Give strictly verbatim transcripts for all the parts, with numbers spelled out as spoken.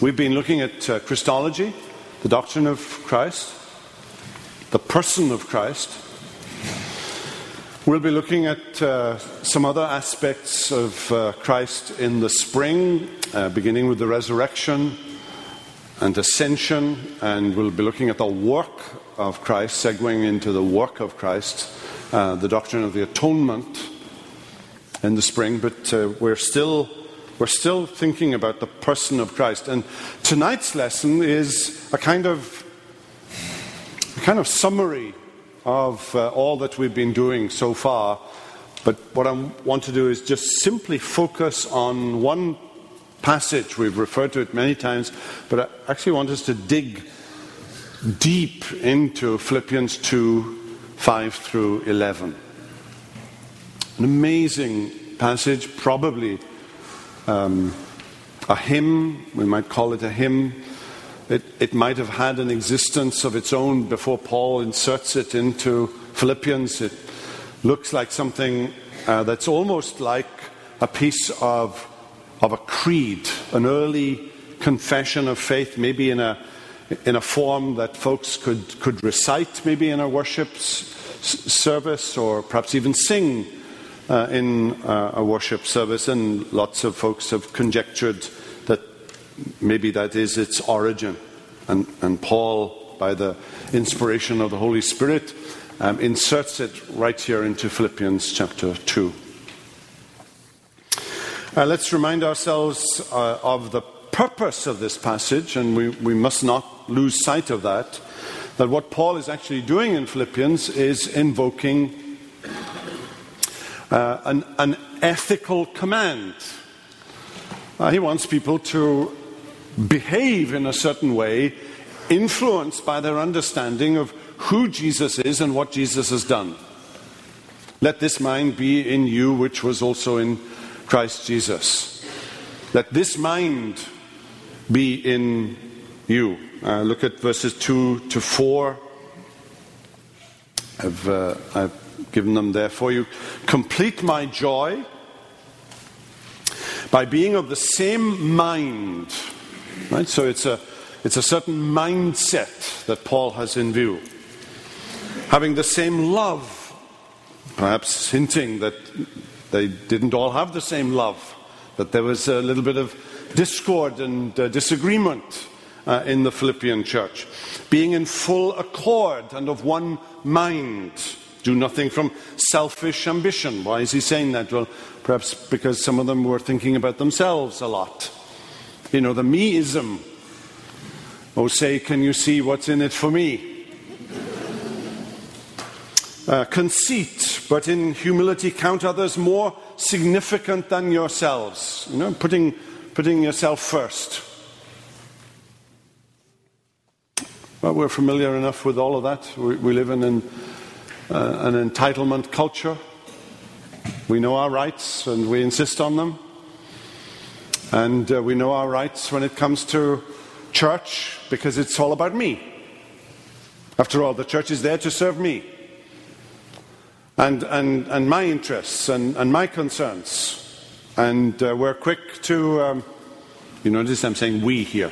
We've been looking at uh, Christology, the doctrine of Christ, the person of Christ. We'll be looking at uh, some other aspects of uh, Christ in the spring, uh, beginning with the resurrection and ascension, and we'll be looking at the work of Christ, segueing into the work of Christ, uh, the doctrine of the atonement in the spring, but uh, we're still we're still thinking about the person of Christ. And tonight's lesson is a kind of a kind of summary of uh, all that we've been doing so far, but what I want to do is just simply focus on one passage. We've referred to it many times, but I actually want us to dig deep into Philippians two, five through eleven. An amazing passage, probably um, a hymn, we might call it a hymn. It, it might have had an existence of its own before Paul inserts it into Philippians. It looks like something uh, that's almost like a piece of, of a creed, an early confession of faith, maybe in a, in a form that folks could, could recite, maybe in a worship s- service, or perhaps even sing uh, in uh, a worship service. And lots of folks have conjectured maybe that is its origin. And, and Paul, by the inspiration of the Holy Spirit, um, inserts it right here into Philippians chapter two. Uh, let's remind ourselves uh, of the purpose of this passage, and we, we must not lose sight of that, that what Paul is actually doing in Philippians is invoking uh, an, an ethical command. Uh, he wants people to behave in a certain way, influenced by their understanding of who Jesus is and what Jesus has done. Let this mind be in you, which was also in Christ Jesus. Let this mind be in you. Uh, look at verses two to four. I've, uh, I've given them there for you. Complete my joy by being of the same mind. Right? So it's a, it's a certain mindset that Paul has in view. Having the same love, perhaps hinting that they didn't all have the same love, that there was a little bit of discord and uh, disagreement uh, in the Philippian church. Being in full accord and of one mind. Do nothing from selfish ambition. Why is he saying that? Well, perhaps because some of them were thinking about themselves a lot. You know, the me-ism. Oh, say, can you see what's in it for me? Uh, conceit, but in humility count others more significant than yourselves. You know, putting, putting yourself first. Well, we're familiar enough with all of that. We, we live in an, uh, an entitlement culture. We know our rights and we insist on them. And uh, we know our rights when it comes to church, because it's all about me. After all, the church is there to serve me. And and, and my interests and, and my concerns. And uh, we're quick to, um, you notice I'm saying we here.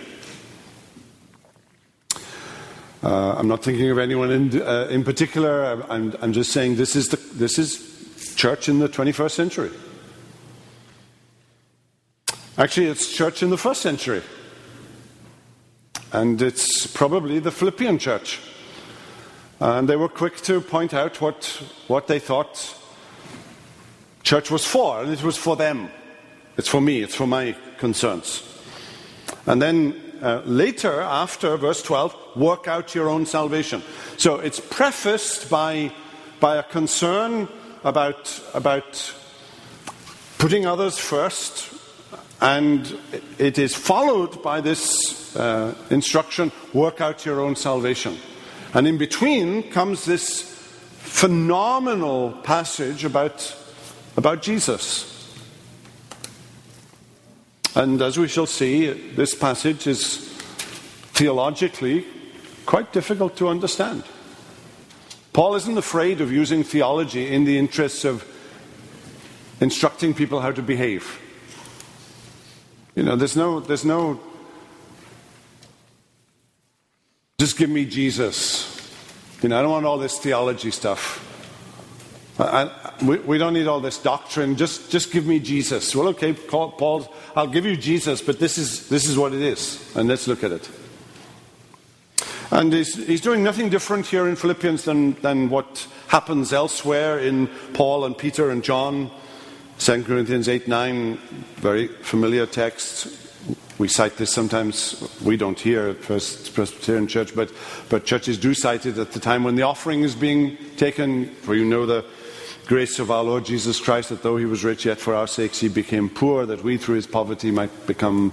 Uh, I'm not thinking of anyone in, uh, in particular. I'm, I'm just saying this is the, this is church in the twenty-first century. Actually, it's church in the first century. And it's probably the Philippian church. And they were quick to point out what, what they thought church was for. And it was for them. It's for me. It's for my concerns. And then uh, later, after verse twelve, work out your own salvation. So it's prefaced by, by a concern about, about putting others first. And it is followed by this uh, instruction, work out your own salvation. And in between comes this phenomenal passage about, about Jesus. And as we shall see, this passage is theologically quite difficult to understand. Paul isn't afraid of using theology in the interests of instructing people how to behave. You know, there's no, there's no Just give me Jesus. You know, I don't want all this theology stuff. I, I, we, we don't need all this doctrine. Just, just give me Jesus. Well, okay, Paul, I'll give you Jesus, but this is this is what it is, and let's look at it. And he's, he's doing nothing different here in Philippians than, than what happens elsewhere in Paul and Peter and John. Second Corinthians eight nine, very familiar text. We cite this sometimes. We don't here at First Presbyterian Church, but, but churches do cite it at the time when the offering is being taken. For you know the grace of our Lord Jesus Christ, that though he was rich, yet for our sakes he became poor, that we through his poverty might become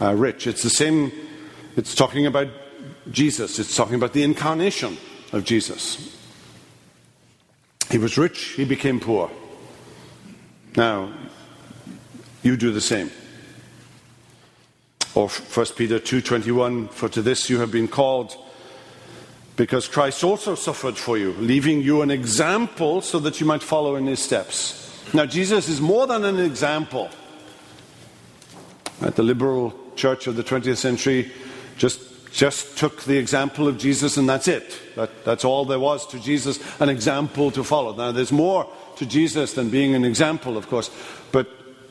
uh, rich. It's the same. It's talking about Jesus. It's talking about the incarnation of Jesus. He was rich, he became poor. Now, you do the same. Or First Peter two twenty-one, for to this you have been called, because Christ also suffered for you, leaving you an example so that you might follow in his steps. Now, Jesus is more than an example. Right, the liberal church of the twentieth century just Just took the example of Jesus, and that's it. That, that's all there was to Jesus, an example to follow. Now, there's more to Jesus than being an example, of course, but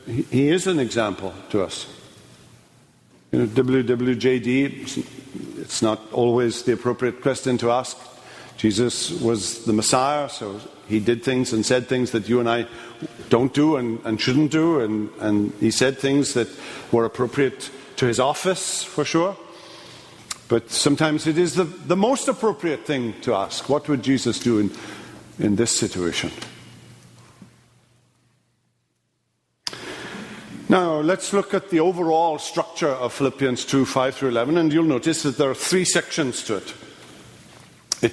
he, he is an example to us. You know, W W J D, it's not always the appropriate question to ask. Jesus was the Messiah, so he did things and said things that you and I don't do and, and shouldn't do, and, and he said things that were appropriate to his office, for sure. But sometimes it is the, the most appropriate thing to ask. What would Jesus do in, in this situation? Now, let's look at the overall structure of Philippians two, five through eleven, and you'll notice that there are three sections to it.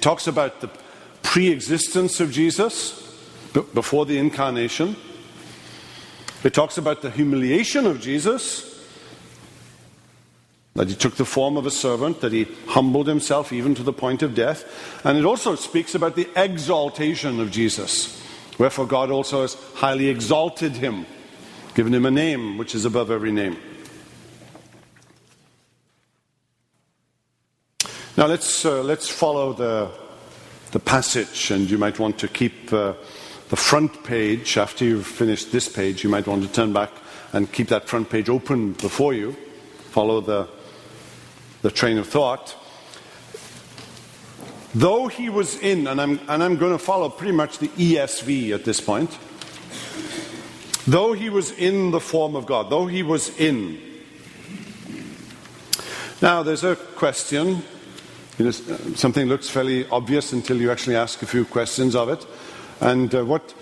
It talks about the pre-existence of Jesus, b- before the incarnation. It talks about the humiliation of Jesus, that he took the form of a servant, that he humbled himself even to the point of death. And it also speaks about the exaltation of Jesus. Wherefore God also has highly exalted him, given him a name which is above every name. Now let's, uh, let's follow the, the passage, and you might want to keep uh, the front page. After you've finished this page, you might want to turn back and keep that front page open before you. Follow the the train of thought. Though he was in, and I'm and I'm going to follow pretty much the E S V at this point. Though he was in the form of God, though he was in. Now there's a question. You know, something looks fairly obvious until you actually ask a few questions of it. And uh, what,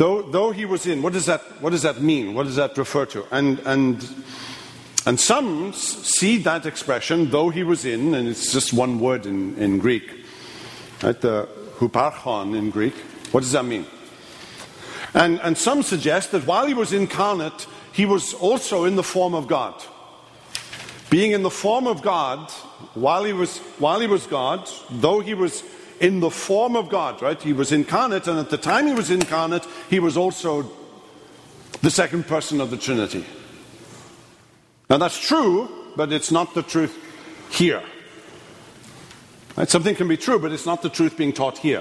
though though he was in, what does that what does that mean? What does that refer to? And and. And some see that expression, though he was in, and it's just one word in, in Greek, right? The huparchon in Greek. What does that mean? And, and some suggest that while he was incarnate, he was also in the form of God. Being in the form of God, while he was, while he was God, though he was in the form of God, right? He was incarnate, and at the time he was incarnate, he was also the second person of the Trinity. Now that's true, but it's not the truth here. Right? Something can be true, but it's not the truth being taught here.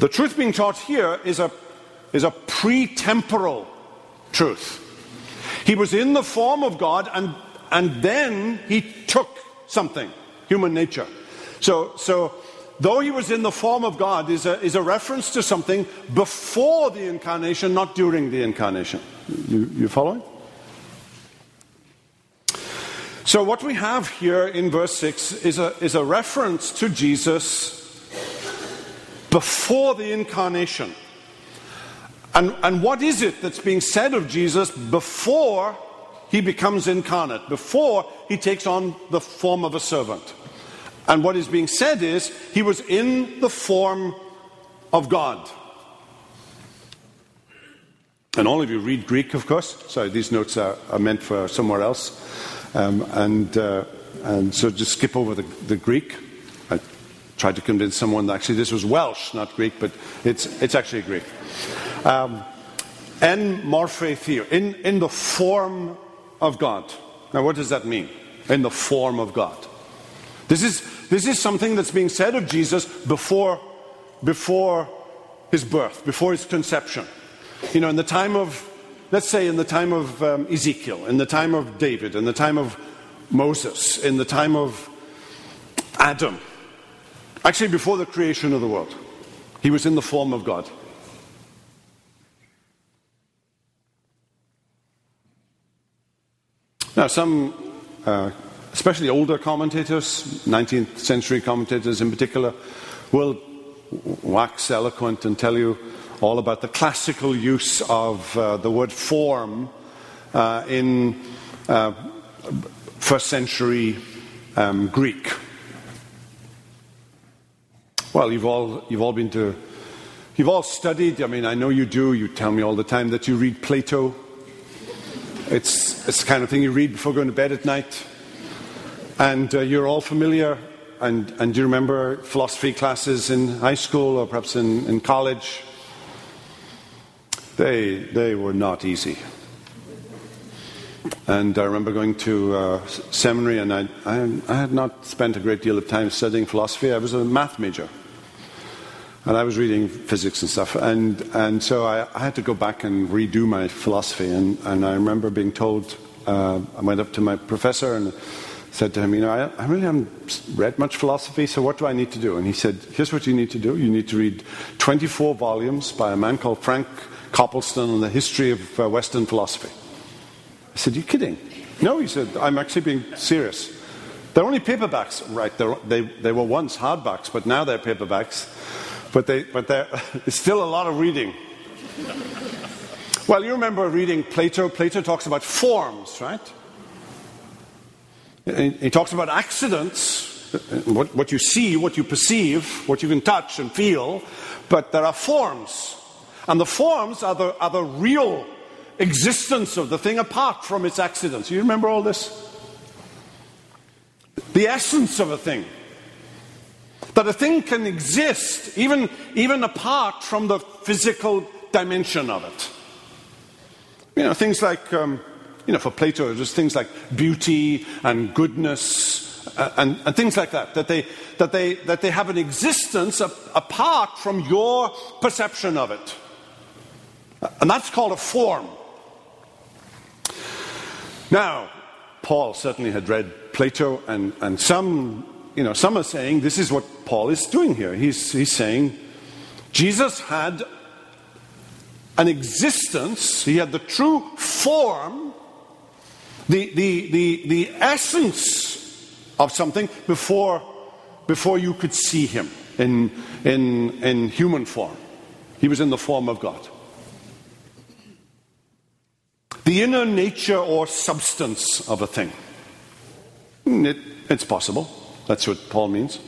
The truth being taught here is a, is a pre-temporal truth. He was in the form of God, and, and then he took something, human nature. So, so though he was in the form of God is a, is a reference to something before the incarnation, not during the incarnation. You, you following? So what we have here in verse six is a, is a reference to Jesus before the incarnation. And, and what is it that's being said of Jesus before he becomes incarnate, before he takes on the form of a servant? And what is being said is, he was in the form of God. And all of you read Greek, of course. Sorry, these notes are, are meant for somewhere else. Um, and, uh, and so just skip over the, the Greek. I tried to convince someone that actually this was Welsh, not Greek, but it's, it's actually Greek. Um, en morphe theo, in, in the form of God. Now what does that mean? In the form of God. This is, this is something that's being said of Jesus before, before his birth, before his conception. You know, in the time of, let's say in the time of um, Ezekiel, in the time of David, in the time of Moses, in the time of Adam. Actually, before the creation of the world, he was in the form of God. Now, some, uh, especially older commentators, nineteenth century commentators in particular, will wax eloquent and tell you all about the classical use of uh, the word form uh, in uh, first century um, Greek. Well, you've all, you've all been to, you've all studied, I mean, I know you do, you tell me all the time that you read Plato. It's, it's the kind of thing you read before going to bed at night. And uh, you're all familiar, and, and you remember philosophy classes in high school or perhaps in, in college. They, they were not easy. And I remember going to uh, seminary, and I, I, I had not spent a great deal of time studying philosophy. I was a math major. And I was reading physics and stuff, and, and so I, I had to go back and redo my philosophy, and, and I remember being told, uh, I went up to my professor and said to him, you know, I, I really haven't read much philosophy, so what do I need to do? And he said, here's what you need to do. You need to read twenty-four volumes by a man called Frank Copleston on the history of uh, Western philosophy. I said, you're kidding. No, he said, I'm actually being serious. They're only paperbacks. Right, they, they were once hardbacks, but now they're paperbacks. But, they, but it's still a lot of reading. Well, you remember reading Plato. Plato talks about forms, right? He, he talks about accidents, what, what you see, what you perceive, what you can touch and feel. But there are forms. And the forms are the, are the real existence of the thing apart from its accidents. You remember all this? The essence of a thing. That a thing can exist even, even apart from the physical dimension of it. You know, things like, um, you know, for Plato, just things like beauty and goodness uh, and, and things like that. That they, that they, that they have an existence of, apart from your perception of it. And that's called a form. Now, Paul certainly had read Plato, and, and some... You know, some are saying this is what Paul is doing here. He's, he's saying Jesus had an existence. He had the true form, the, the, the, the essence of something before, before you could see him in, in, in human form. He was in the form of God. The inner nature or substance of a thing. It, it's possible. That's what Paul means.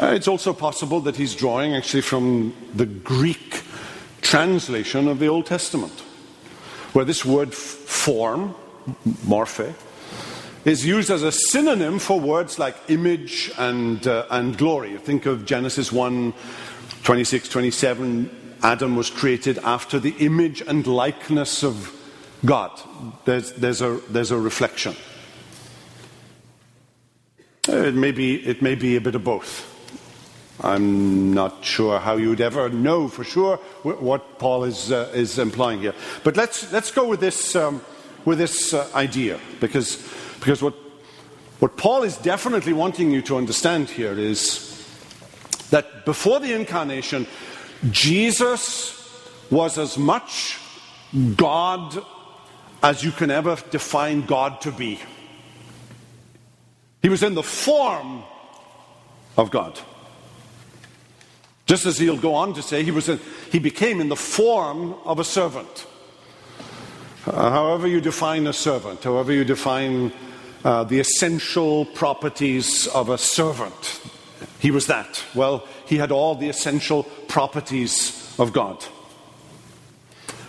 Uh, it's also possible that he's drawing actually from the Greek translation of the Old Testament, where this word form, morphe, is used as a synonym for words like image and, uh, and glory. Think of Genesis one, twenty-six, twenty-seven, Adam was created after the image and likeness of God. There's, there's, a, there's a reflection. It may be, it may be a bit of both. I'm not sure how you'd ever know for sure what Paul is uh, is implying here. But let's let's go with this um, with this uh, idea, because because what what Paul is definitely wanting you to understand here is that before the incarnation, Jesus was as much God as you can ever define God to be. He was in the form of God. Just as he'll go on to say, he, was in, he became in the form of a servant. Uh, however you define a servant, however you define uh, the essential properties of a servant, he was that. Well, he had all the essential properties of God.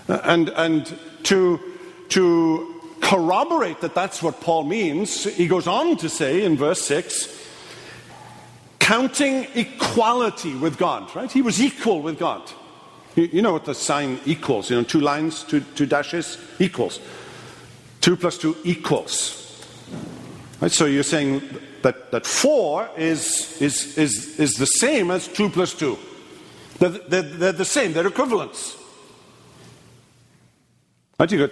Uh, and and to... to corroborate that that's what Paul means, he goes on to say in verse six, counting equality with God, right? He was equal with God. You, you know what the sign equals, you know, two lines, two, two dashes, equals. Two plus two equals. Right? So you're saying that, that four is, is, is, is the same as two plus two. They're, they're, they're the same. They're equivalents. Right? You got,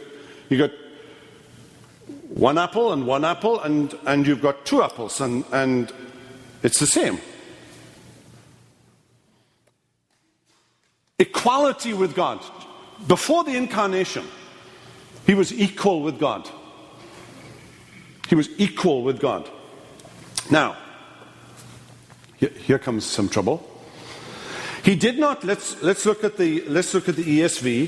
you got one apple and one apple, and, and you've got two apples, and, and it's the same. Equality with God. Before the incarnation, he was equal with God. He was equal with God. Now, here comes some trouble. He did not, let's, let's, look at the, let's look at the E S V.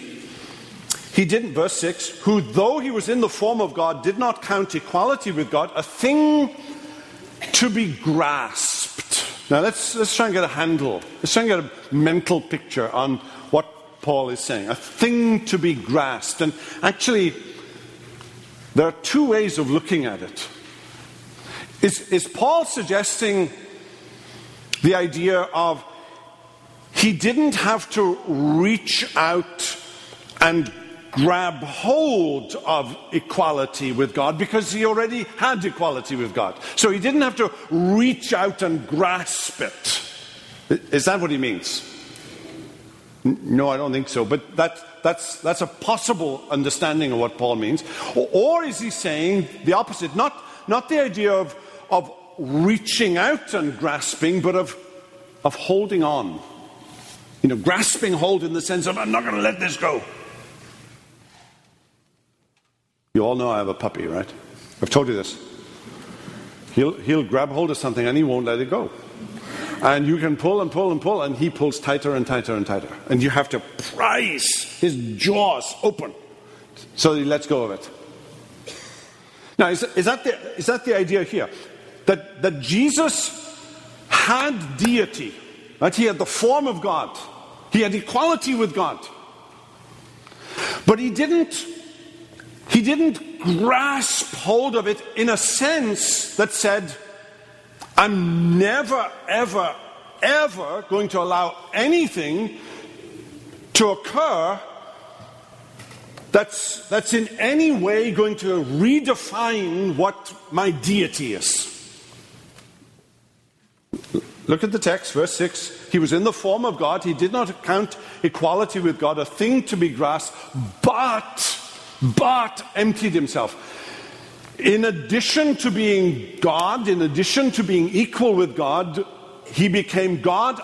He didn't, verse six, who though he was in the form of God, did not count equality with God a thing to be grasped. Now let's, let's try and get a handle. Let's try and get a mental picture on what Paul is saying. A thing to be grasped. And actually, there are two ways of looking at it. Is, is Paul suggesting the idea of he didn't have to reach out and grab hold of equality with God because he already had equality with God? So he didn't have to reach out and grasp it. Is that what he means? No, I don't think so. But that's, that's, that's a possible understanding of what Paul means. Or, or is he saying the opposite? Not, not the idea of, of reaching out and grasping, but of, of holding on. You know, grasping hold in the sense of, I'm not going to let this go. You all know I have a puppy, right? I've told you this. He'll, he'll grab hold of something and he won't let it go. And you can pull and pull and pull, and he pulls tighter and tighter and tighter. And you have to prise his jaws open so that he lets go of it. Now, is, is, that, the, is that the idea here? That, that Jesus had deity, right? He had the form of God. He had equality with God. But he didn't, he didn't grasp hold of it in a sense that said, I'm never, ever, ever going to allow anything to occur that's, that's in any way going to redefine what my deity is. Look at the text, verse six. He was in the form of God. He did not count equality with God a thing to be grasped, but, but emptied himself. In addition to being God, in addition to being equal with God, he became God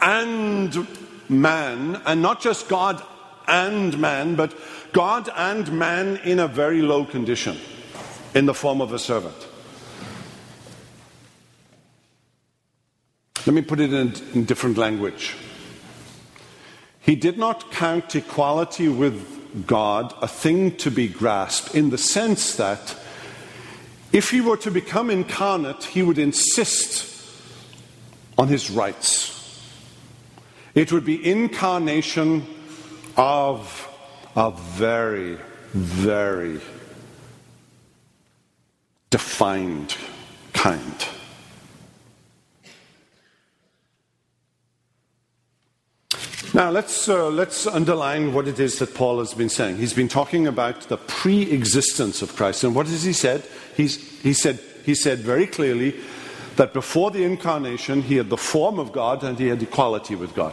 and man, and not just God and man, but God and man in a very low condition, in the form of a servant. Let me put it in, in different language. He did not count equality with God a thing to be grasped, in the sense that if he were to become incarnate, he would insist on his rights. It would be incarnation of a very, very defined kind. Now let's, uh, let's underline what it is that Paul has been saying. He's been talking about the pre-existence of Christ. And what has he said? He's, he said? He said very clearly that before the incarnation, he had the form of God and he had equality with God.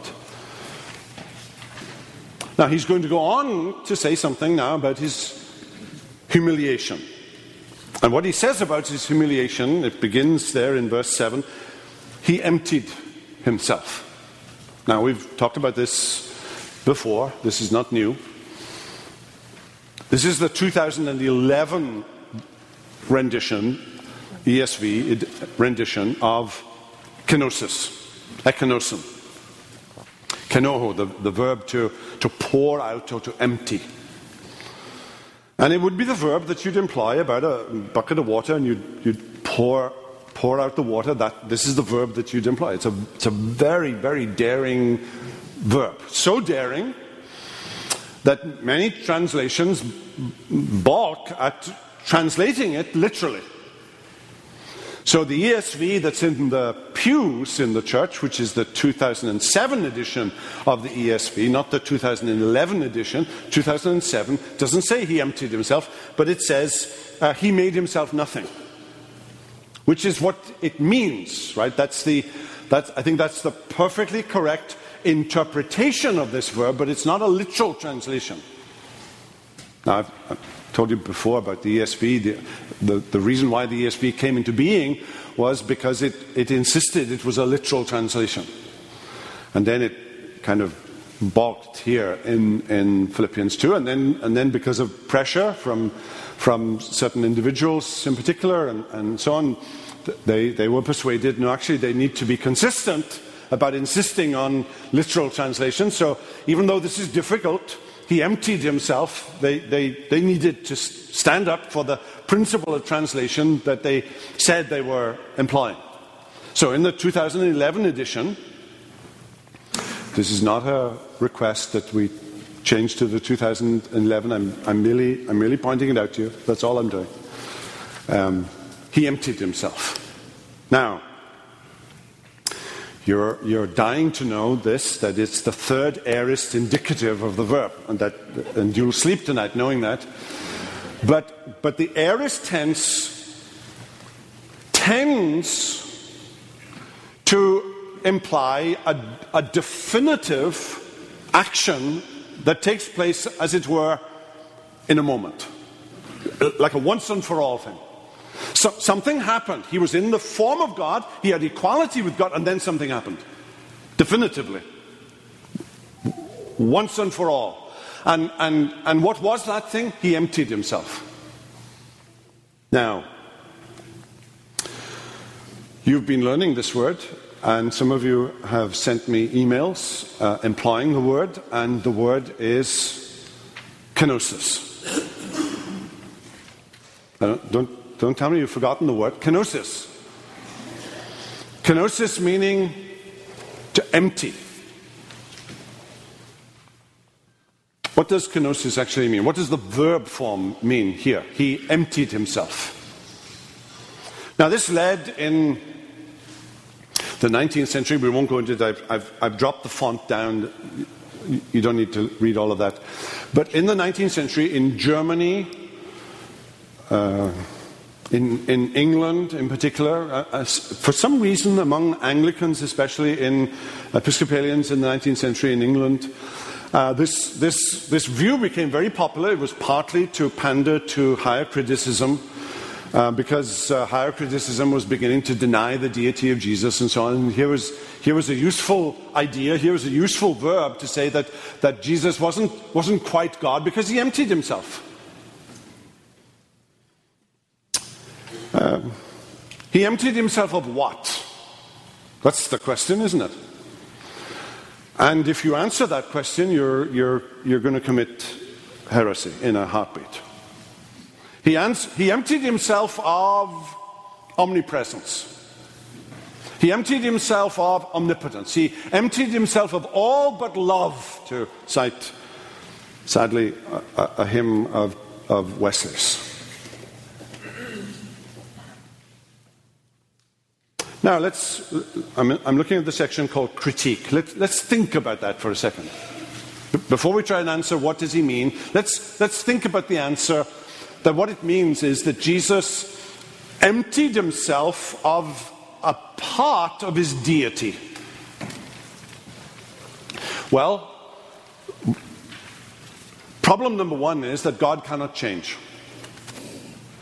Now he's going to go on to say something now about his humiliation. And what he says about his humiliation, it begins there in verse seven, he emptied himself. Now, we've talked about this before. This is not new. This is the two thousand eleven rendition, E S V rendition of kenosis, ekenosin. Kenoho, the, the verb to, to pour out or to empty. And it would be the verb that you'd employ about a bucket of water and you'd, you'd pour pour out the water. That this is the verb that you'd employ. It's a, it's a very, very daring verb. So daring that many translations balk at translating it literally. So the E S V that's in the pews in the church, which is the two thousand seven edition of the E S V, not the two thousand eleven edition, two thousand seven, doesn't say he emptied himself, but it says uh, he made himself nothing. which is what it means, right? That's the, that's, I think that's the perfectly correct interpretation of this verb, but it's not a literal translation. Now, I've, I've told you before about the E S V. The, the, the reason why the E S V came into being was because it, it insisted it was a literal translation. And then it kind of balked here in, in Philippians two, and then, and then because of pressure from, from certain individuals in particular and, and so on, they, they were persuaded, no, actually they need to be consistent about insisting on literal translation. So even though this is difficult, he emptied himself. They, they, they needed to stand up for the principle of translation that they said they were employing. So in the two thousand eleven edition, this is not a request that we change to the two thousand eleven. I'm, I'm, merely, I'm merely pointing it out to you. That's all I'm doing. Um, he emptied himself. Now, you're, you're dying to know this, that it's the third aorist indicative of the verb, and, that, and you'll sleep tonight knowing that. But, but the aorist tense tends to imply a, a definitive action that takes place, as it were, in a moment, like a once and for all thing. So, something happened. He was in the form of God, he had equality with God, and then something happened, definitively, once and for all. And, and, and what was that thing? He emptied himself. Now, you've been learning this word, and some of you have sent me emails uh, employing the word, and the word is kenosis. Don't, don't, don't tell me you've forgotten the word kenosis. Kenosis meaning to empty. What does kenosis actually mean? What does the verb form mean here? He emptied himself. Now this led in the nineteenth century, we won't go into it. I've, I've, I've dropped the font down. You don't need to read all of that. But in the nineteenth century, in Germany, uh, in, in England in particular, uh, uh, for some reason among Anglicans, especially in Episcopalians in the nineteenth century in England, uh, this, this, this view became very popular. It was partly to pander to higher criticism, Uh, because uh, higher criticism was beginning to deny the deity of Jesus and so on. And here was, here was a useful idea, here was a useful verb to say that, that Jesus wasn't, wasn't quite God because he emptied himself. Uh, he emptied himself of what? That's the question, isn't it? And if you answer that question, you're, you're, you're going to commit heresy in a heartbeat. He, ans- he emptied himself of omnipresence. He emptied himself of omnipotence. He emptied himself of all but love, to cite, sadly, a, a, a hymn of, of Wesley's. Now, let's, I'm, I'm looking at the section called critique. Let, let's think about that for a second. Before we try and answer what does he mean, let's, let's think about the answer. That what it means is that Jesus emptied himself of a part of his deity. Well, problem number one is that God cannot change.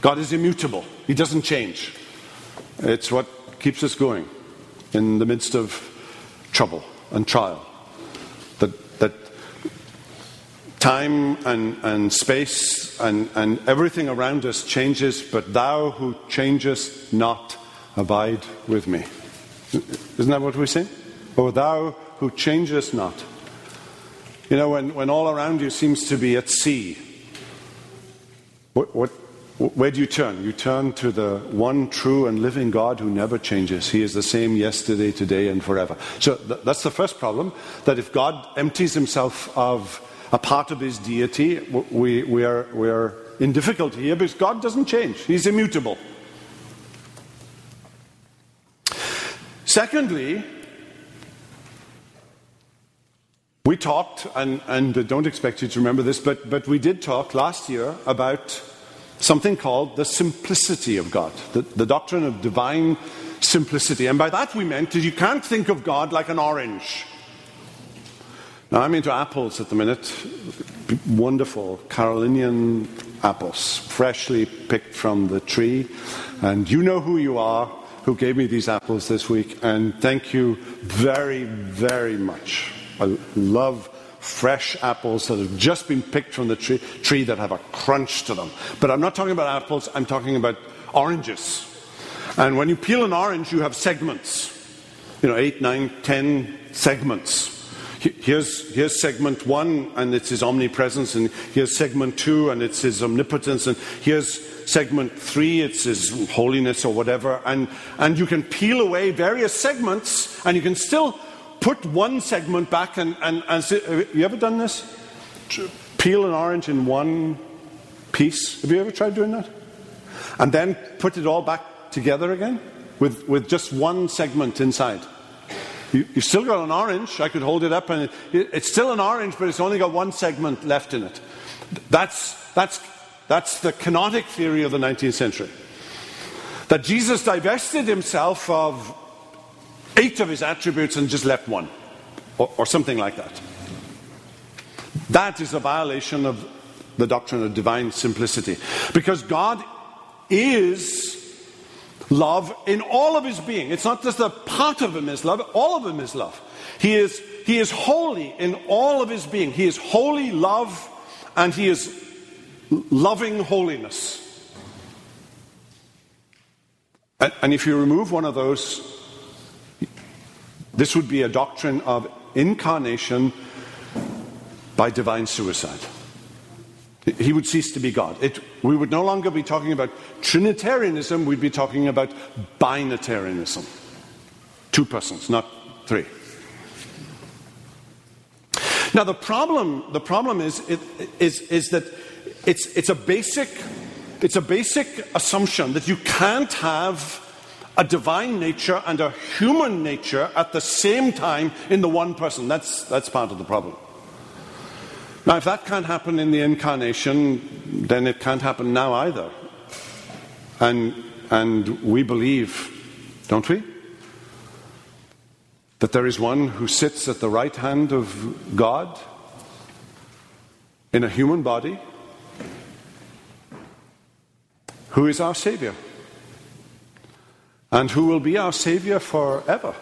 God is immutable. He doesn't change. It's what keeps us going in the midst of trouble and trial. That, that time and, and space and, and everything around us changes, but thou who changest not, abide with me. Isn't that what we sing? Or thou who changest not. You know, when, when all around you seems to be at sea, what, what, where do you turn? You turn to the one true and living God who never changes. He is the same yesterday, today, and forever. So th- that's the first problem, that if God empties himself of a part of his deity, we, we, are, we are in difficulty here because God doesn't change. He's immutable. Secondly, we talked, and, and don't expect you to remember this, but, but we did talk last year about something called the simplicity of God, the, the doctrine of divine simplicity. And by that we meant that you can't think of God like an orange. Now, I'm into apples at the minute, wonderful Carolinian apples, freshly picked from the tree. And you know who you are, who gave me these apples this week, and thank you very, very much. I love fresh apples that have just been picked from the tree, tree that have a crunch to them. But I'm not talking about apples, I'm talking about oranges. And when you peel an orange, you have segments, you know, eight, nine, ten segments. Here's, here's segment one, and it's his omnipresence, and here's segment two, and it's his omnipotence, and here's segment three, it's his holiness or whatever, and, and you can peel away various segments, and you can still put one segment back, and, and, and have you ever done this? Peel an orange in one piece. Have you ever tried doing that? And then put it all back together again, with, with just one segment inside. You, you've still got an orange. I could hold it up, and it, it's still an orange, but it's only got one segment left in it. That's, that's, that's the kenotic theory of the nineteenth century. That Jesus divested himself of eight of his attributes and just left one, or, or something like that. That is a violation of the doctrine of divine simplicity. Because God is love in all of his being. It's not just a part of him is love, all of him is love. He is, he is holy in all of his being. He is holy love, and he is loving holiness. And, and if you remove one of those, this would be a doctrine of incarnation by divine suicide. He would cease to be God. It, we would no longer be talking about Trinitarianism, we'd be talking about binitarianism. Two persons, not three. Now the problem, the problem is, it, is, is that it's, it's, a basic, it's a basic assumption that you can't have a divine nature and a human nature at the same time in the one person. That's, that's part of the problem. Now, if that can't happen in the incarnation, then it can't happen now either. And, and we believe, don't we, that there is one who sits at the right hand of God in a human body, who is our Savior, and who will be our Savior forever.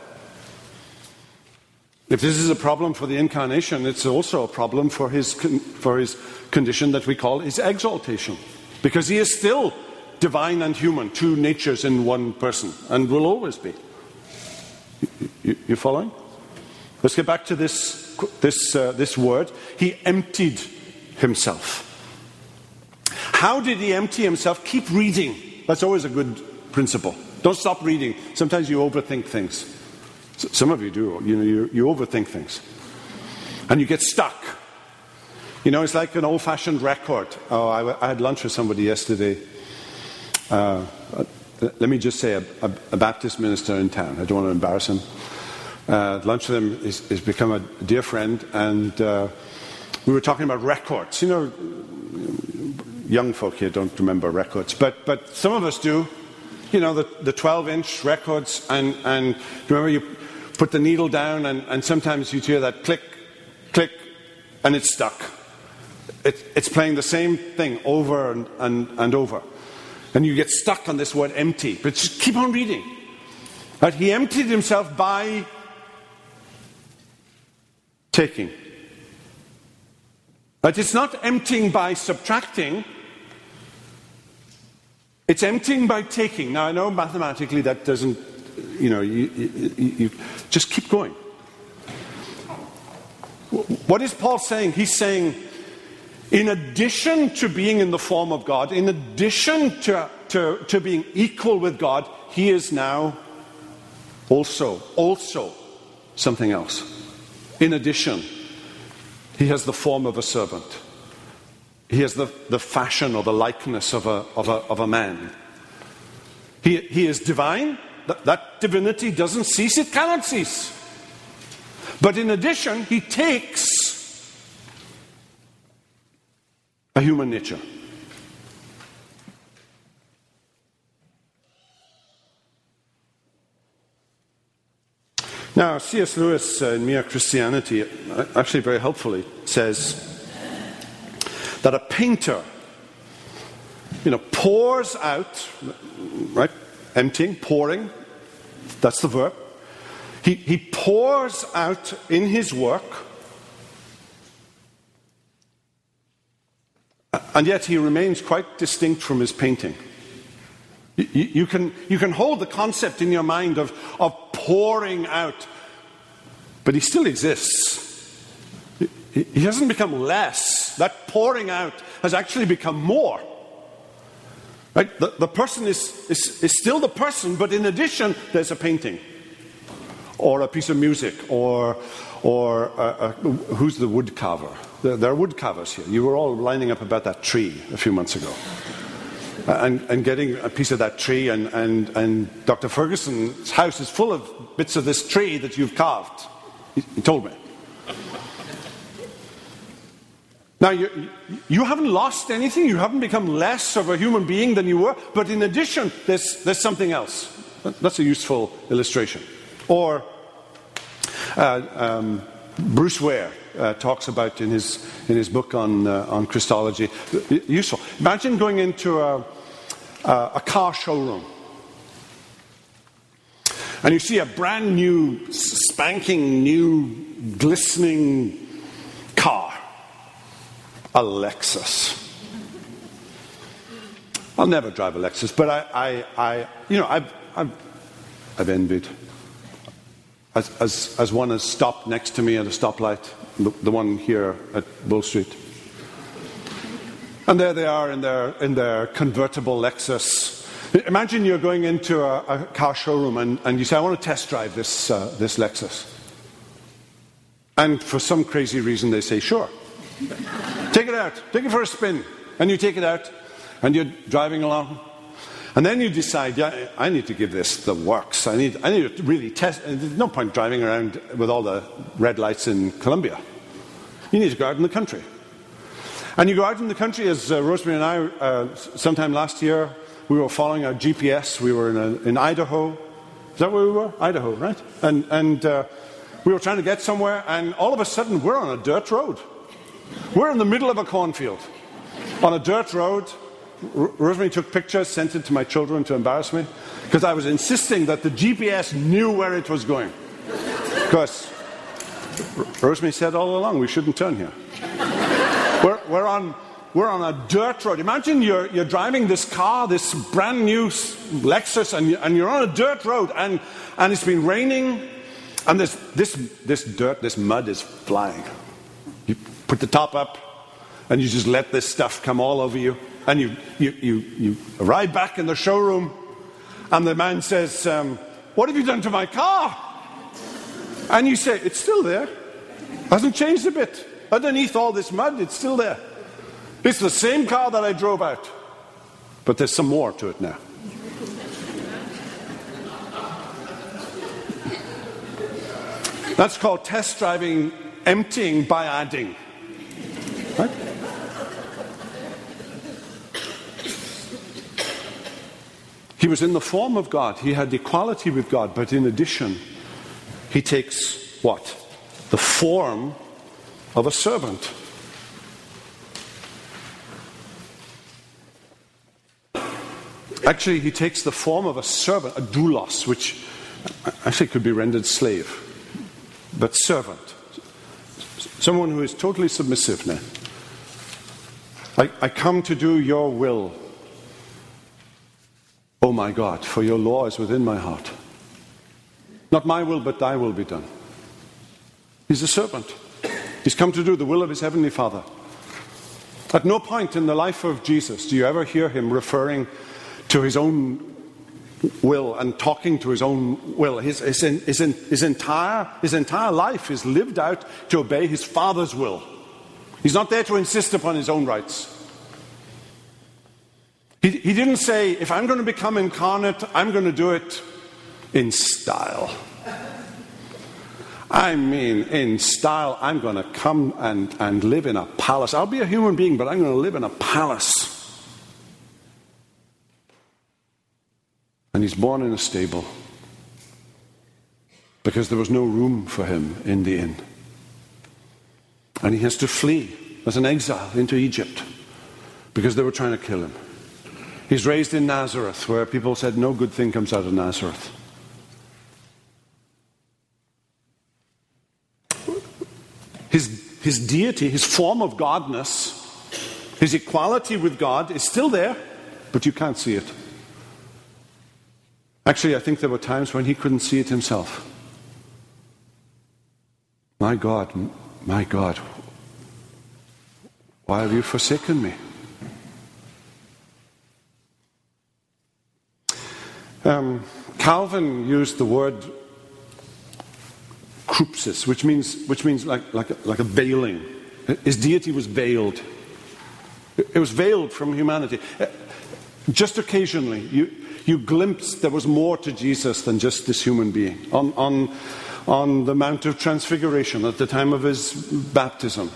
If this is a problem for the incarnation, it's also a problem for his, con- for his condition that we call his exaltation. Because he is still divine and human, two natures in one person, and will always be. You, you, you following? Let's get back to this, this, uh, this word. He emptied himself. How did he empty himself? Keep reading. That's always a good principle. Don't stop reading. Sometimes you overthink things. Some of you do, you know, you, you overthink things. And you get stuck. You know, it's like an old-fashioned record. Oh, I, I had lunch with somebody yesterday. Uh, let me just say, a, a, a Baptist minister in town. I don't want to embarrass him. Uh, lunch with him is, is become a dear friend, and uh, we were talking about records. You know, young folk here don't remember records, but, but some of us do. You know, the twelve-inch records, and, and remember you put the needle down, and, and sometimes you hear that click, click, and it's stuck. It, it's playing the same thing over and, and, and over. And you get stuck on this word empty, but just keep on reading. Right? He emptied himself by taking. But it's not emptying by subtracting. It's emptying by taking. Now, I know mathematically that doesn't, you know, you, you, you just keep going. What is Paul saying? He's saying, in addition to being in the form of God, in addition to, to, to being equal with God, he is now also, also something else. In addition, he has the form of a servant. He has the, the fashion or the likeness of a, of a, of a man. He, he is divine. That, that divinity doesn't cease. It cannot cease. But in addition, he takes a human nature. Now, C S Lewis uh, in Mere Christianity actually very helpfully says that a painter, you know, pours out, right, emptying, pouring, that's the verb. He, he pours out in his work, and yet he remains quite distinct from his painting. You, you, can, you can hold the concept in your mind of, of pouring out, but he still exists. He, he hasn't become less. That pouring out has actually become more. Right? The, the person is, is, is still the person, but in addition, there's a painting, or a piece of music, or, or a, a, who's the woodcarver? There, there are woodcarvers here. You were all lining up about that tree a few months ago, and, and getting a piece of that tree, and, and, and Doctor Ferguson's house is full of bits of this tree that you've carved. He, he told me. Now, you, you haven't lost anything. You haven't become less of a human being than you were. But in addition, there's, there's something else. That's a useful illustration. Or uh, um, Bruce Ware uh, talks about in his, in his book on, uh, on Christology. Useful. Imagine going into a, a, a car showroom. And you see a brand new, spanking new, glistening car. A Lexus. I'll never drive a Lexus, but I, I, I you know, I've, I've, I've envied. As, as, as one has stopped next to me at a stoplight, the, the one here at Bull Street, and there they are in their in their convertible Lexus. Imagine you're going into a, a car showroom and, and you say, "I want to test drive this uh, this Lexus," and for some crazy reason they say, "Sure." Take it out, take it for a spin, and you take it out, and you're driving along, and then you decide, yeah, I need to give this the works. I need, I need to really test. There's no point driving around with all the red lights in Colombia. You need to go out in the country, and you go out in the country. As uh, Rosemary and I, uh, sometime last year, we were following our G P S. We were in, a, in Idaho. Is that where we were? Idaho, right? And and uh, we were trying to get somewhere, and all of a sudden, we're on a dirt road. We're in the middle of a cornfield, on a dirt road. R- Rosemary took pictures, sent it to my children to embarrass me, because I was insisting that the G P S knew where it was going. Because R- Rosemary said all along, we shouldn't turn here. We're, we're, on, we're on a dirt road. Imagine you're, you're driving this car, this brand new Lexus, and, you, and you're on a dirt road, and, and it's been raining, and this, this, this dirt, this mud is flying. You put the top up, and you just let this stuff come all over you. And you, you, you, you arrive back in the showroom, and the man says, um, what have you done to my car? And you say, it's still there. Hasn't changed a bit. Underneath all this mud, it's still there. It's the same car that I drove out. But there's some more to it now. That's called test driving, emptying by adding. Right? He was in the form of God. He had equality with God, but in addition, he takes what? The form of a servant. Actually, he takes the form of a servant, a doulos, which actually could be rendered slave, but servant. Someone who is totally submissive now. I, I come to do your will, O my God, for your law is within my heart. Not my will, but thy will be done. He's a servant. He's come to do the will of his heavenly Father. At no point in the life of Jesus do you ever hear him referring to his own will and talking to his own will. His, his, his, his, entire, his entire life is lived out to obey his Father's will. He's not there to insist upon his own rights. He, he didn't say, if I'm going to become incarnate, I'm going to do it in style. I mean, in style, I'm going to come and, and live in a palace. I'll be a human being, but I'm going to live in a palace. And he's born in a stable. because there was no room for him in the inn. And he has to flee as an exile into Egypt because they were trying to kill him. He's raised in Nazareth, where people said no good thing comes out of Nazareth. His, his deity, his form of godness, his equality with God is still there, but you can't see it. Actually, I think there were times when he couldn't see it himself. My God, my God, why have you forsaken me? Um, Calvin used the word chrupsis, which means, which means like, like, a, like a veiling. His deity was veiled. It was veiled from humanity. Just occasionally, you, you glimpsed there was more to Jesus than just this human being. On, on, on the Mount of Transfiguration at the time of his baptism,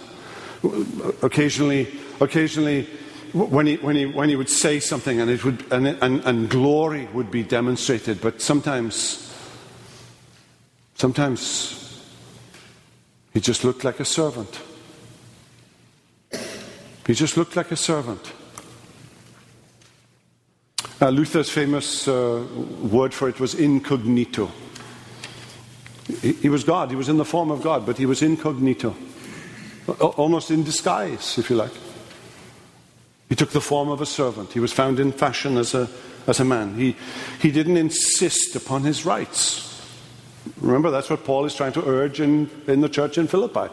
occasionally, occasionally, When he, when, he, when he would say something and, it would, and, and, and glory would be demonstrated, but sometimes, sometimes he just looked like a servant. He just looked like a servant. Uh, Luther's famous uh, word for it was incognito. He, he was God, he was in the form of God, but he was incognito, almost in disguise, if you like. He took the form of a servant. He was found in fashion as a, as a man. He, he didn't insist upon his rights. Remember, that's what Paul is trying to urge in, in the church in Philippi.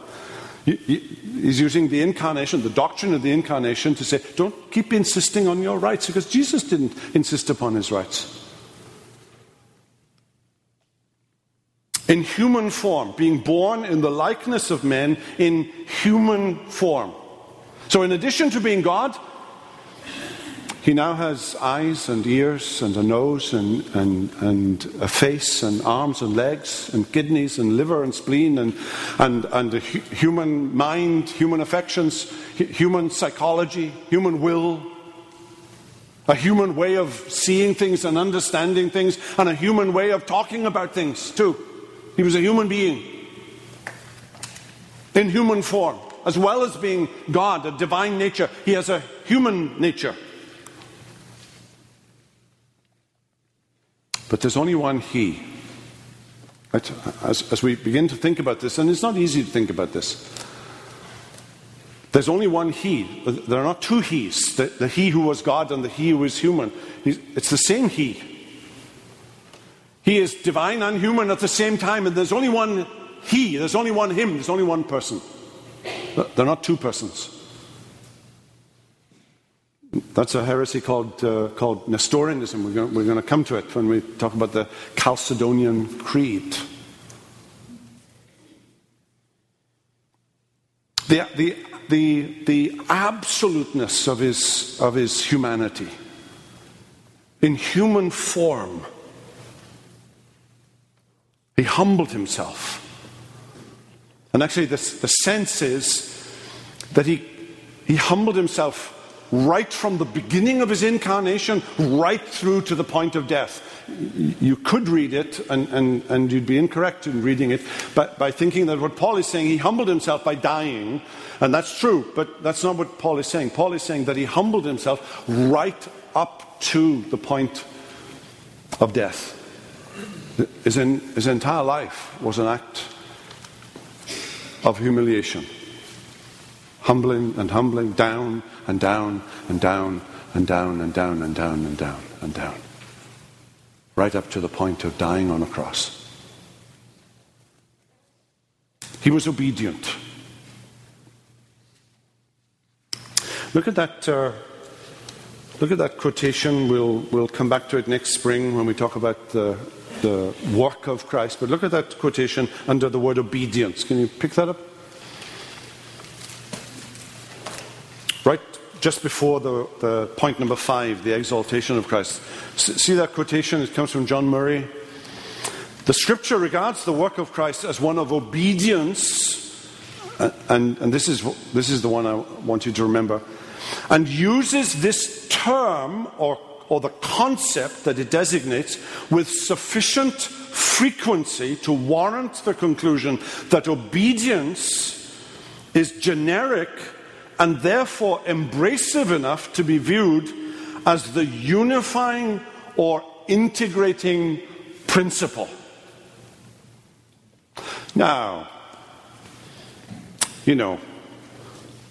He, he, he's using the incarnation, the doctrine of the incarnation, to say, don't keep insisting on your rights, because Jesus didn't insist upon his rights. In human form, being born in the likeness of men, in human form. So in addition to being God, he now has eyes and ears and a nose and, and, and a face and arms and legs and kidneys and liver and spleen and, and, and a hu- human mind, human affections, hu- human psychology, human will, a human way of seeing things and understanding things, and a human way of talking about things too. He was a human being in human form. As well as being God, a divine nature, he has a human nature. But there's only one he. Right? As, as we begin to think about this, and it's not easy to think about this, there's only one he. There are not two he's, the, the he who was God and the he who is human. He's, it's the same he. He is divine and human at the same time, and there's only one he, there's only one him, there's only one person. They're not two persons. That's a heresy called uh, called Nestorianism. We're going, we're going to come to it when we talk about the Chalcedonian Creed. The the the the absoluteness of his of his humanity in human form. He humbled himself. And actually, this, the sense is that he, he humbled himself right from the beginning of his incarnation, right through to the point of death. You could read it, and, and, and you'd be incorrect in reading it, but by thinking that what Paul is saying, he humbled himself by dying, and that's true, but that's not what Paul is saying. Paul is saying that he humbled himself right up to the point of death. His, his entire life was an act of humiliation, humbling and humbling, down and down and down and down and down and down and down and down, right up to the point of dying on a cross. He was obedient. Look at that. Uh, look at that quotation. We'll we'll come back to it next spring when we talk about the. the work of Christ, but look at that quotation under the word obedience. Can you pick that up? Right just before the, the point number five, the exaltation of Christ. See that quotation? It comes from John Murray. The scripture regards the work of Christ as one of obedience, and, and this is, this is the one I want you to remember, and uses this term or or the concept that it designates with sufficient frequency to warrant the conclusion that obedience is generic and therefore embracive enough to be viewed as the unifying or integrating principle. Now, you know,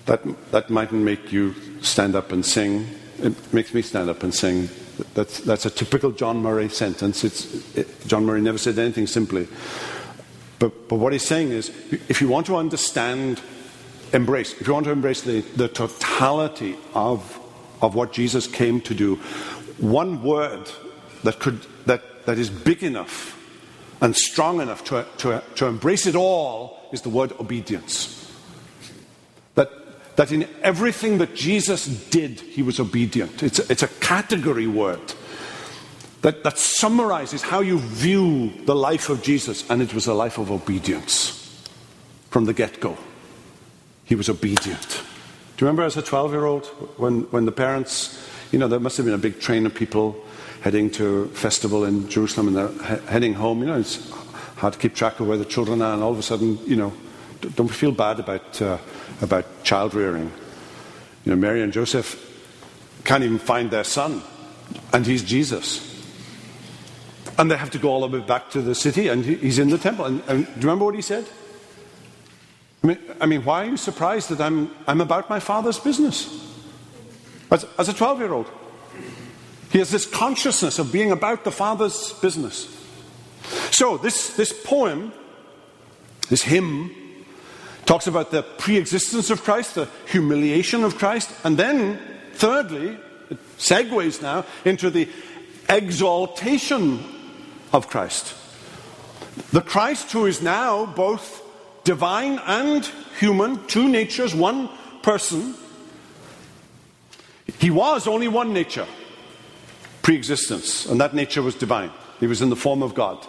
that, that mightn't make you stand up and sing. It makes me stand up and sing. That's, that's a typical John Murray sentence. It's, it, John Murray never said anything simply. But, but what he's saying is, if you want to understand, embrace, if you want to embrace the, the totality of, of what Jesus came to do, one word that, could, that, that is big enough and strong enough to, to, to embrace it all is the word obedience. That, that in everything that Jesus did, he was obedient. It's a, it's a category word that, that summarizes how you view the life of Jesus, and it was a life of obedience from the get-go. He was obedient. Do you remember as a twelve-year-old when, when the parents, you know, there must have been a big train of people heading to a festival in Jerusalem, and they're he- heading home. You know, it's hard to keep track of where the children are, and all of a sudden, you know, d- don't feel bad about uh, about child rearing. You know, Mary and Joseph can't even find their son, and he's Jesus. And they have to go all the way back to the city, and he- he's in the temple. And, and do you remember what he said? I mean, I mean, why are you surprised that I'm I'm about my Father's business? As, as a twelve-year-old. He has this consciousness of being about the Father's business. So this, this poem, this hymn, talks about the pre-existence of Christ, the humiliation of Christ, and then, thirdly, it segues now into the exaltation of Christ. The Christ who is now both divine and human, two natures, one person. He was only one nature. Pre-existence, and that nature was divine. He was in the form of God.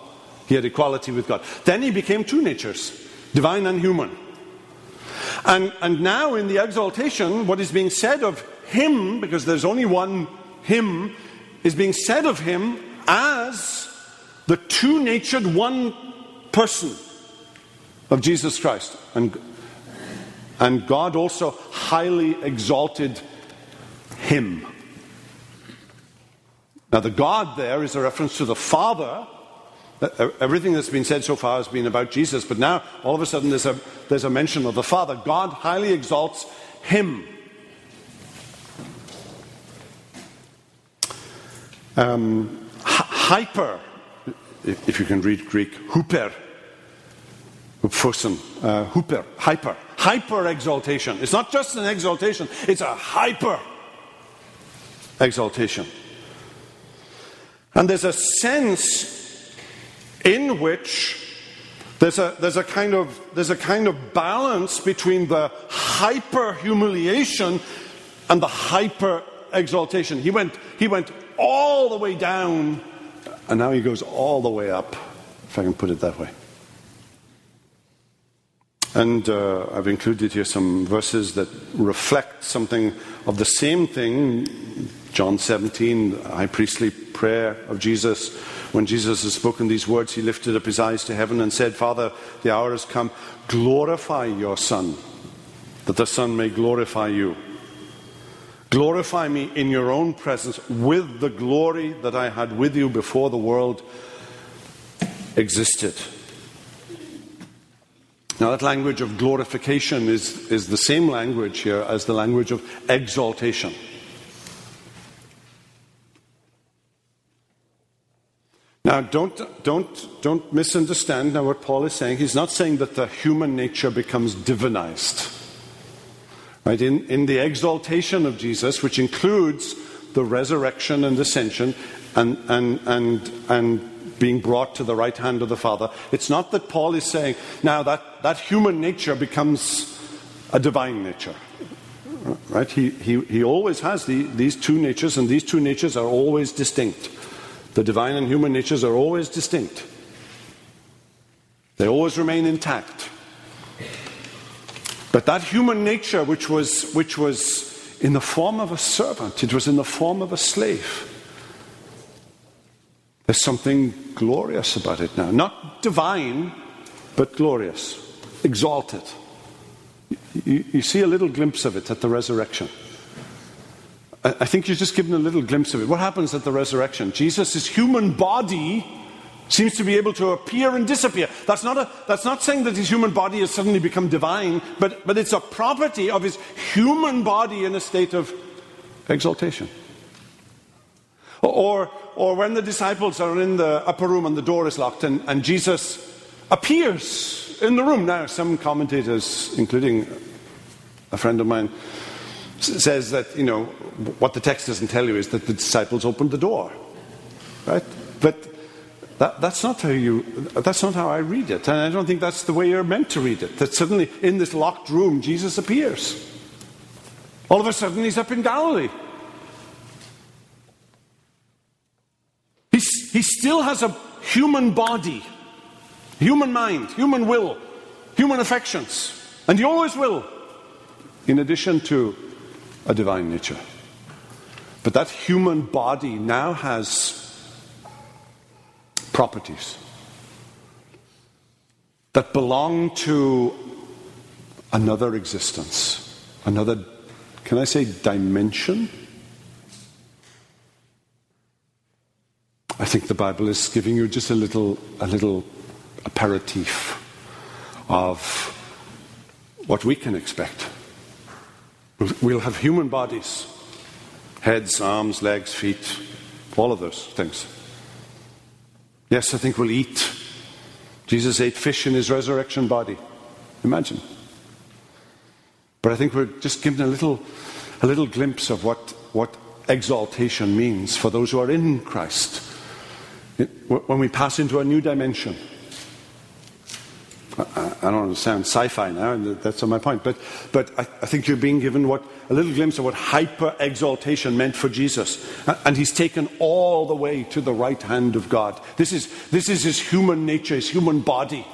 He had equality with God. Then he became two natures, divine and human. And, and now in the exaltation, what is being said of him, because there's only one him, is being said of him as the two-natured one person of Jesus Christ. And, and God also highly exalted him. Now, the God there is a reference to the Father. Everything that's been said so far has been about Jesus, but now, all of a sudden, there's a, there's a mention of the Father. God highly exalts him. Um, hyper, if you can read Greek, huper, huphosen, uh, huper, hyper. Hyper exaltation. It's not just an exaltation, it's a hyper exaltation. And there's a sense in which there's a there's a kind of there's a kind of balance between the hyper humiliation and the hyper exaltation. He went he went all the way down, and now he goes all the way up, if I can put it that way. And uh, I've included here some verses that reflect something of the same thing. John seventeen, high priestly prayer of Jesus. When Jesus had spoken these words, he lifted up his eyes to heaven and said, Father, the hour has come. Glorify your Son, that the Son may glorify you. Glorify me in your own presence with the glory that I had with you before the world existed. Now, that language of glorification is, is the same language here as the language of exaltation. Now, don't, don't, don't misunderstand now what Paul is saying. He's not saying that the human nature becomes divinized. Right? In, in the exaltation of Jesus, which includes the resurrection and ascension and, and, and, and being brought to the right hand of the Father, it's not that Paul is saying, now that, that human nature becomes a divine nature. Right? He, he, he always has the, these two natures, and these two natures are always distinct. The divine and human natures are always distinct. They always remain intact. But that human nature which was, which was in the form of a servant, it was in the form of a slave. There's something glorious about it now. Not divine, but glorious. Exalted. You, you see a little glimpse of it at the resurrection. I, I think you're just given a little glimpse of it. What happens at the resurrection? Jesus' human body seems to be able to appear and disappear. That's not, a, that's not saying that his human body has suddenly become divine, but, but it's a property of his human body in a state of exaltation. Or, or when the disciples are in the upper room and the door is locked and, and Jesus appears in the room. Now, some commentators, including a friend of mine, says that, you know, what the text doesn't tell you is that the disciples opened the door, right? But That, that's not how you, that's not how I read it. And I don't think that's the way you're meant to read it. That suddenly, in this locked room, Jesus appears. All of a sudden, he's up in Galilee. He's, he still has a human body, human mind, human will, human affections. And he always will, in addition to a divine nature. But that human body now has properties that belong to another existence, another, can I say, dimension? I think the Bible is giving you just a little, a little aperitif of what we can expect. We'll have human bodies, heads, arms, legs, feet, all of those things. Yes, I think we'll eat. Jesus ate fish in his resurrection body. Imagine. But I think we're just given a little, a little glimpse of what, what exaltation means for those who are in Christ. It, when we pass into a new dimension. I, I don't want to sound sci-fi now, and that's not my point. But, but I, I think you're being given what, a little glimpse of what hyper-exaltation meant for Jesus. And he's taken all the way to the right hand of God. This is, this is his human nature, his human body.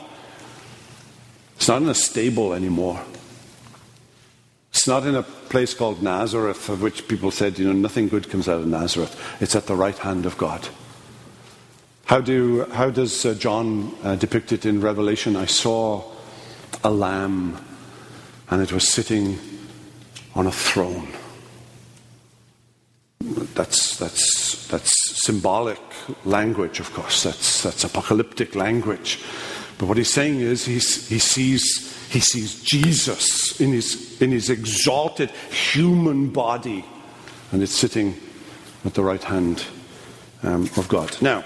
It's not in a stable anymore. It's not in a place called Nazareth, of which people said, you know, nothing good comes out of Nazareth. It's at the right hand of God. How do how does uh, John uh, depict it in Revelation? I saw a lamb, and it was sitting on a throne. That's that's that's symbolic language, of course. That's that's apocalyptic language. But what he's saying is he's, he sees he sees Jesus in his in his exalted human body, and it's sitting at the right hand um, of God. Now.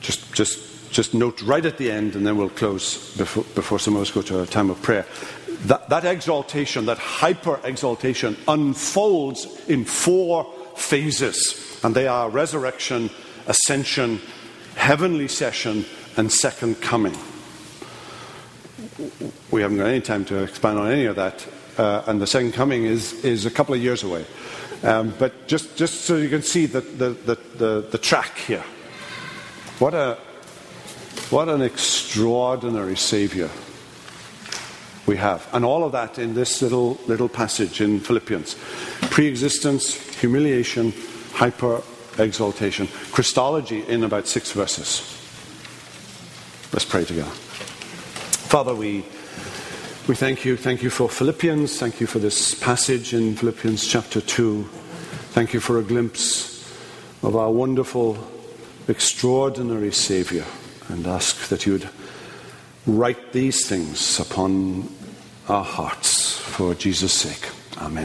Just, just, just note right at the end, and then we'll close before, before some of us go to our time of prayer. That, that exaltation, that hyper-exaltation, unfolds in four phases, and they are resurrection, ascension, heavenly session, and second coming. We haven't got any time to expand on any of that, uh, and the second coming is is a couple of years away. Um, but just, just so you can see the the the, the, the track here. What a what an extraordinary Savior we have. And all of that in this little little passage in Philippians. Pre-existence, humiliation, hyper-exaltation. Christology in about six verses. Let's pray together. Father, we we thank you. Thank you for Philippians. Thank you for this passage in Philippians chapter two. Thank you for a glimpse of our wonderful extraordinary Savior, and ask that you would write these things upon our hearts for Jesus' sake. Amen.